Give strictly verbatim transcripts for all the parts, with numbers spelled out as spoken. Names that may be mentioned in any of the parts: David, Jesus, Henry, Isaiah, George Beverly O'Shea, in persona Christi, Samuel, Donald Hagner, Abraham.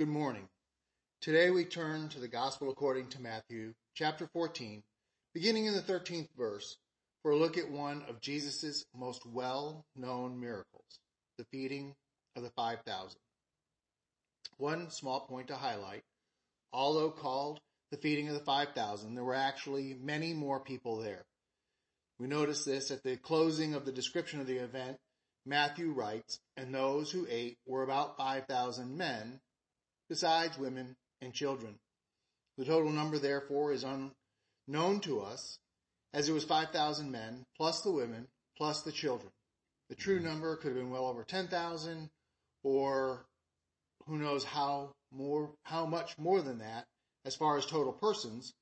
Good morning. Today we turn to the Gospel according to Matthew, chapter fourteen, beginning in the thirteenth verse, for a look at one of Jesus' most well-known miracles, the feeding of the five thousand. One small point to highlight, although called the feeding of the five thousand, there were actually many more people there. We notice this at the closing of the description of the event. Matthew writes, "And those who ate were about five thousand men, besides women and children." The total number, therefore, is unknown to us, as it was five thousand men, plus the women, plus the children. The true number could have been well over ten thousand, or who knows how more, how much more than that, as far as total persons.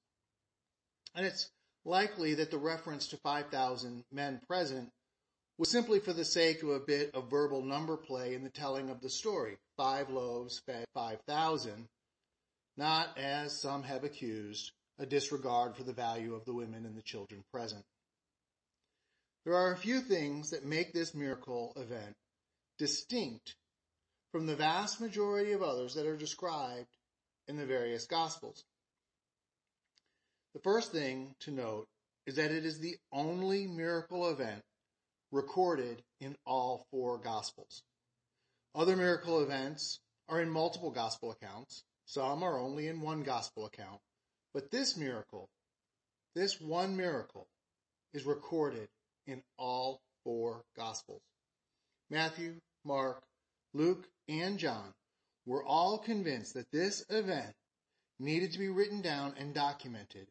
And it's likely that the reference to five thousand men present was simply for the sake of a bit of verbal number play in the telling of the story. Five loaves fed five thousand, not, as some have accused, a disregard for the value of the women and the children present. There are a few things that make this miracle event distinct from the vast majority of others that are described in the various Gospels. The first thing to note is that it is the only miracle event recorded in all four Gospels. Other miracle events are in multiple Gospel accounts. Some are only in one Gospel account. But this miracle, this one miracle, is recorded in all four Gospels. Matthew, Mark, Luke, and John were all convinced that this event needed to be written down and documented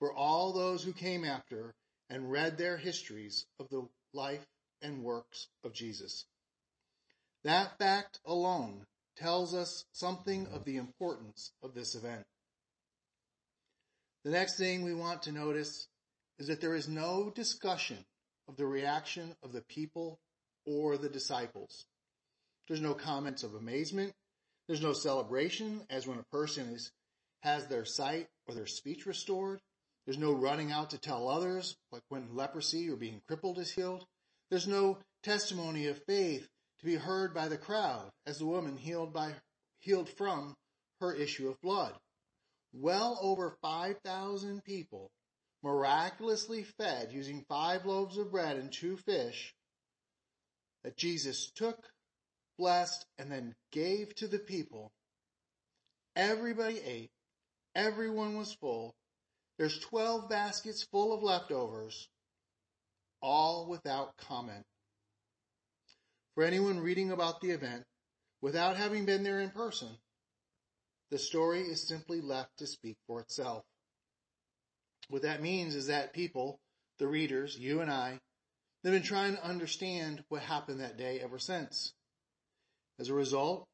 for all those who came after and read their histories of the life and works of Jesus. That fact alone tells us something of the importance of this event. The next thing we want to notice is that there is no discussion of the reaction of the people or the disciples. There's no comments of amazement. There's no celebration, as when a person is, has their sight or their speech restored. There's no running out to tell others, like when leprosy or being crippled is healed. There's no testimony of faith to be heard by the crowd, as the woman healed by healed from her issue of blood. Well over five thousand people miraculously fed using five loaves of bread and two fish that Jesus took, blessed, and then gave to the people. Everybody ate. Everyone was full. There's twelve baskets full of leftovers, all without comment. For anyone reading about the event without having been there in person, the story is simply left to speak for itself. What that means is that people, the readers, you and I, have been trying to understand what happened that day ever since. As a result,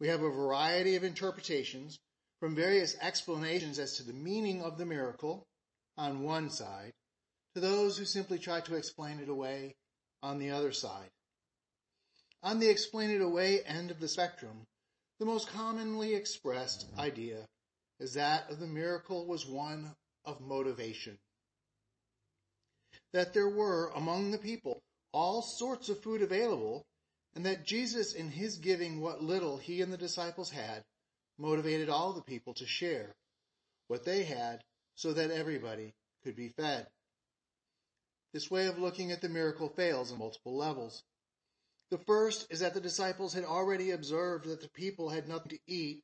we have a variety of interpretations, from various explanations as to the meaning of the miracle on one side, to those who simply try to explain it away on the other side. On the explain it away end of the spectrum, the most commonly expressed idea is that of the miracle was one of motivation. That there were among the people all sorts of food available, and that Jesus, in his giving what little he and the disciples had, motivated all the people to share what they had so that everybody could be fed. This way of looking at the miracle fails on multiple levels. The first is that the disciples had already observed that the people had nothing to eat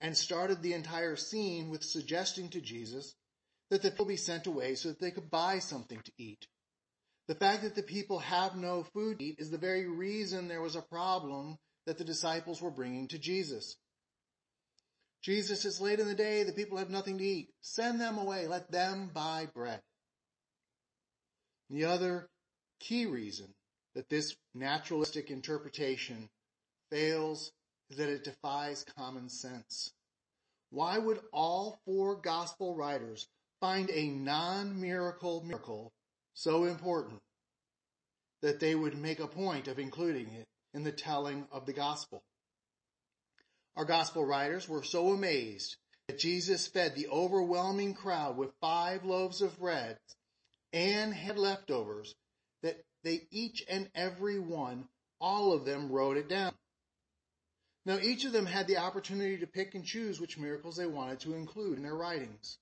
and started the entire scene with suggesting to Jesus that the people be sent away so that they could buy something to eat. The fact that the people have no food to eat is the very reason there was a problem that the disciples were bringing to Jesus. Jesus, it's late in the day, the people have nothing to eat. Send them away, let them buy bread. The other key reason that this naturalistic interpretation fails is that it defies common sense. Why would all four gospel writers find a non-miracle miracle so important that they would make a point of including it in the telling of the gospel? Our gospel writers were so amazed that Jesus fed the overwhelming crowd with five loaves of bread and had leftovers that they each and every one, all of them, wrote it down. Now each of them had the opportunity to pick and choose which miracles they wanted to include in their writings.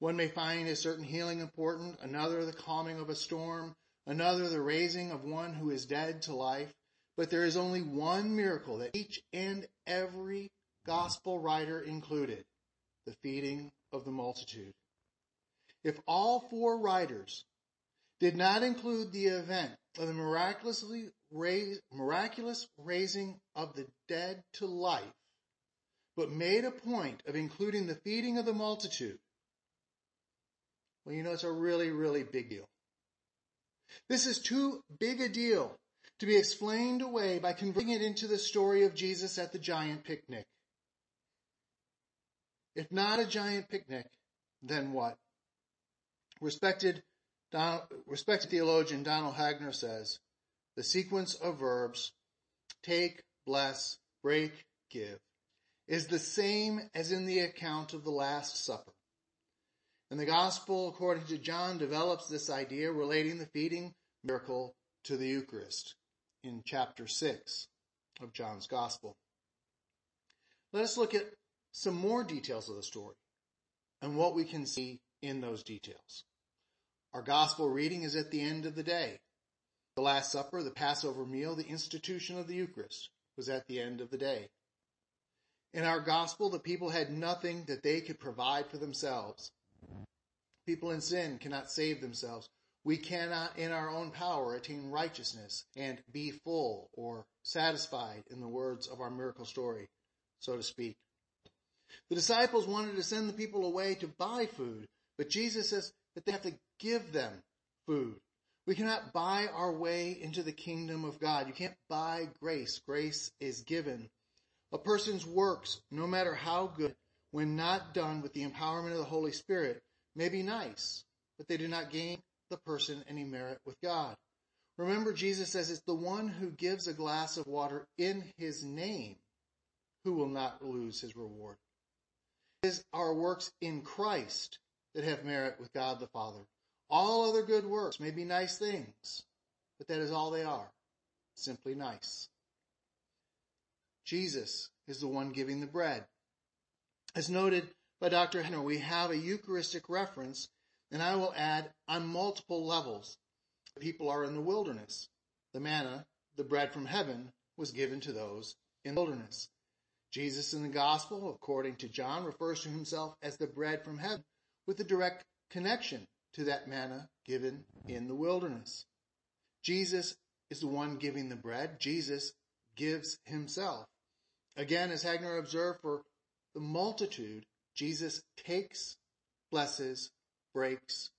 One may find a certain healing important, another the calming of a storm, another the raising of one who is dead to life, but there is only one miracle that each and every gospel writer included, the feeding of the multitude. If all four writers did not include the event of the miraculously raise, miraculous raising of the dead to life, but made a point of including the feeding of the multitude, well, you know, it's a really, really big deal. This is too big a deal to be explained away by converting it into the story of Jesus at the giant picnic. If not a giant picnic, then what? Respected, Donald, respected theologian Donald Hagner says, the sequence of verbs, take, bless, break, give, is the same as in the account of the Last Supper. And the Gospel, according to John, develops this idea relating the feeding miracle to the Eucharist in chapter six of John's Gospel. Let us look at some more details of the story and what we can see in those details. Our gospel reading is at the end of the day. The Last Supper, the Passover meal, the institution of the Eucharist was at the end of the day. In our gospel, the people had nothing that they could provide for themselves. People in sin cannot save themselves. We cannot in our own power attain righteousness and be full or satisfied, in the words of our miracle story, so to speak. The disciples wanted to send the people away to buy food, but Jesus says that they have to give them food. We cannot buy our way into the kingdom of God. You can't buy grace. Grace is given. A person's works, no matter how good, when not done with the empowerment of the Holy Spirit, may be nice, but they do not gain the person any merit with God. Remember, Jesus says it's the one who gives a glass of water in his name who will not lose his reward. It is our works in Christ that have merit with God the Father. All other good works may be nice things, but that is all they are, simply nice. Jesus is the one giving the bread. As noted by Doctor Henry, we have a Eucharistic reference, and I will add, on multiple levels. The people are in the wilderness. The manna, the bread from heaven, was given to those in the wilderness. Jesus in the Gospel, according to John, refers to himself as the bread from heaven, with a direct connection to that manna given in the wilderness. Jesus is the one giving the bread. Jesus gives himself. Again, as Hagner observed for the multitude, Jesus takes, blesses, breaks,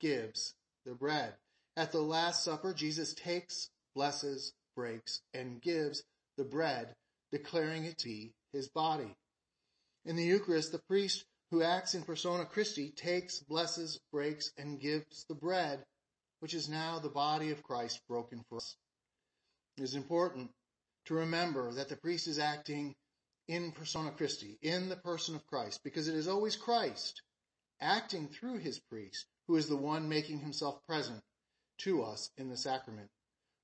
gives the bread. At the Last Supper, Jesus takes, blesses, breaks, and gives the bread, declaring it to be his body. In the Eucharist, the priest who acts in persona Christi takes, blesses, breaks, and gives the bread, which is now the body of Christ broken for us. It is important to remember that the priest is acting in persona Christi, in the person of Christ, because it is always Christ acting through his priest who is the one making himself present to us in the sacrament.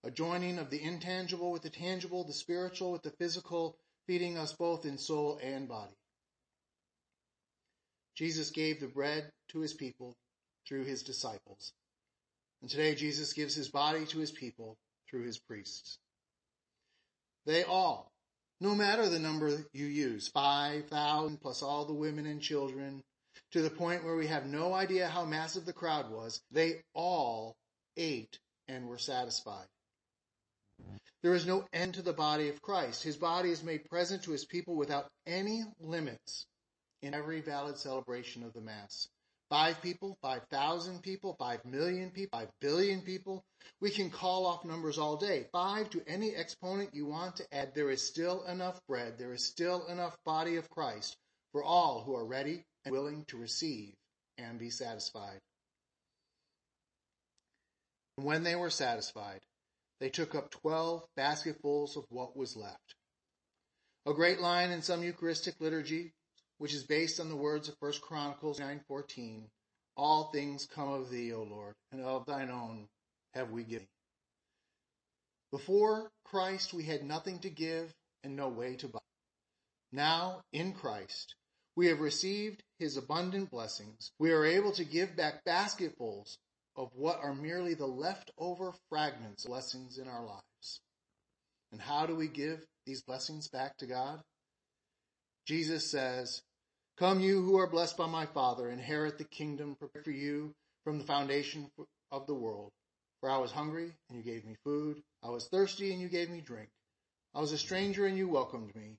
A joining of the intangible with the tangible, the spiritual with the physical, feeding us both in soul and body. Jesus gave the bread to his people through his disciples. And today Jesus gives his body to his people through his priests. They all, no matter the number you use, five thousand plus all the women and children, to the point where we have no idea how massive the crowd was, they all ate and were satisfied. There is no end to the body of Christ. His body is made present to his people without any limits in every valid celebration of the Mass. Five people, five thousand people, five million people, five billion people. We can call off numbers all day. Five to any exponent you want to add. There is still enough bread. There is still enough body of Christ for all who are ready and willing to receive and be satisfied. And when they were satisfied, they took up twelve basketfuls of what was left. A great line in some Eucharistic liturgy, which is based on the words of First Chronicles nine fourteen, all things come of thee, O Lord, and of thine own have we given. Before Christ, we had nothing to give and no way to buy. Now, in Christ, we have received his abundant blessings. We are able to give back basketfuls of what are merely the leftover fragments of blessings in our lives. And how do we give these blessings back to God? Jesus says, "Come, you who are blessed by my Father, inherit the kingdom prepared for you from the foundation of the world. For I was hungry, and you gave me food. I was thirsty, and you gave me drink. I was a stranger, and you welcomed me.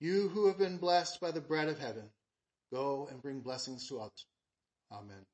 You who have been blessed by the bread of heaven, go and bring blessings to others. Amen.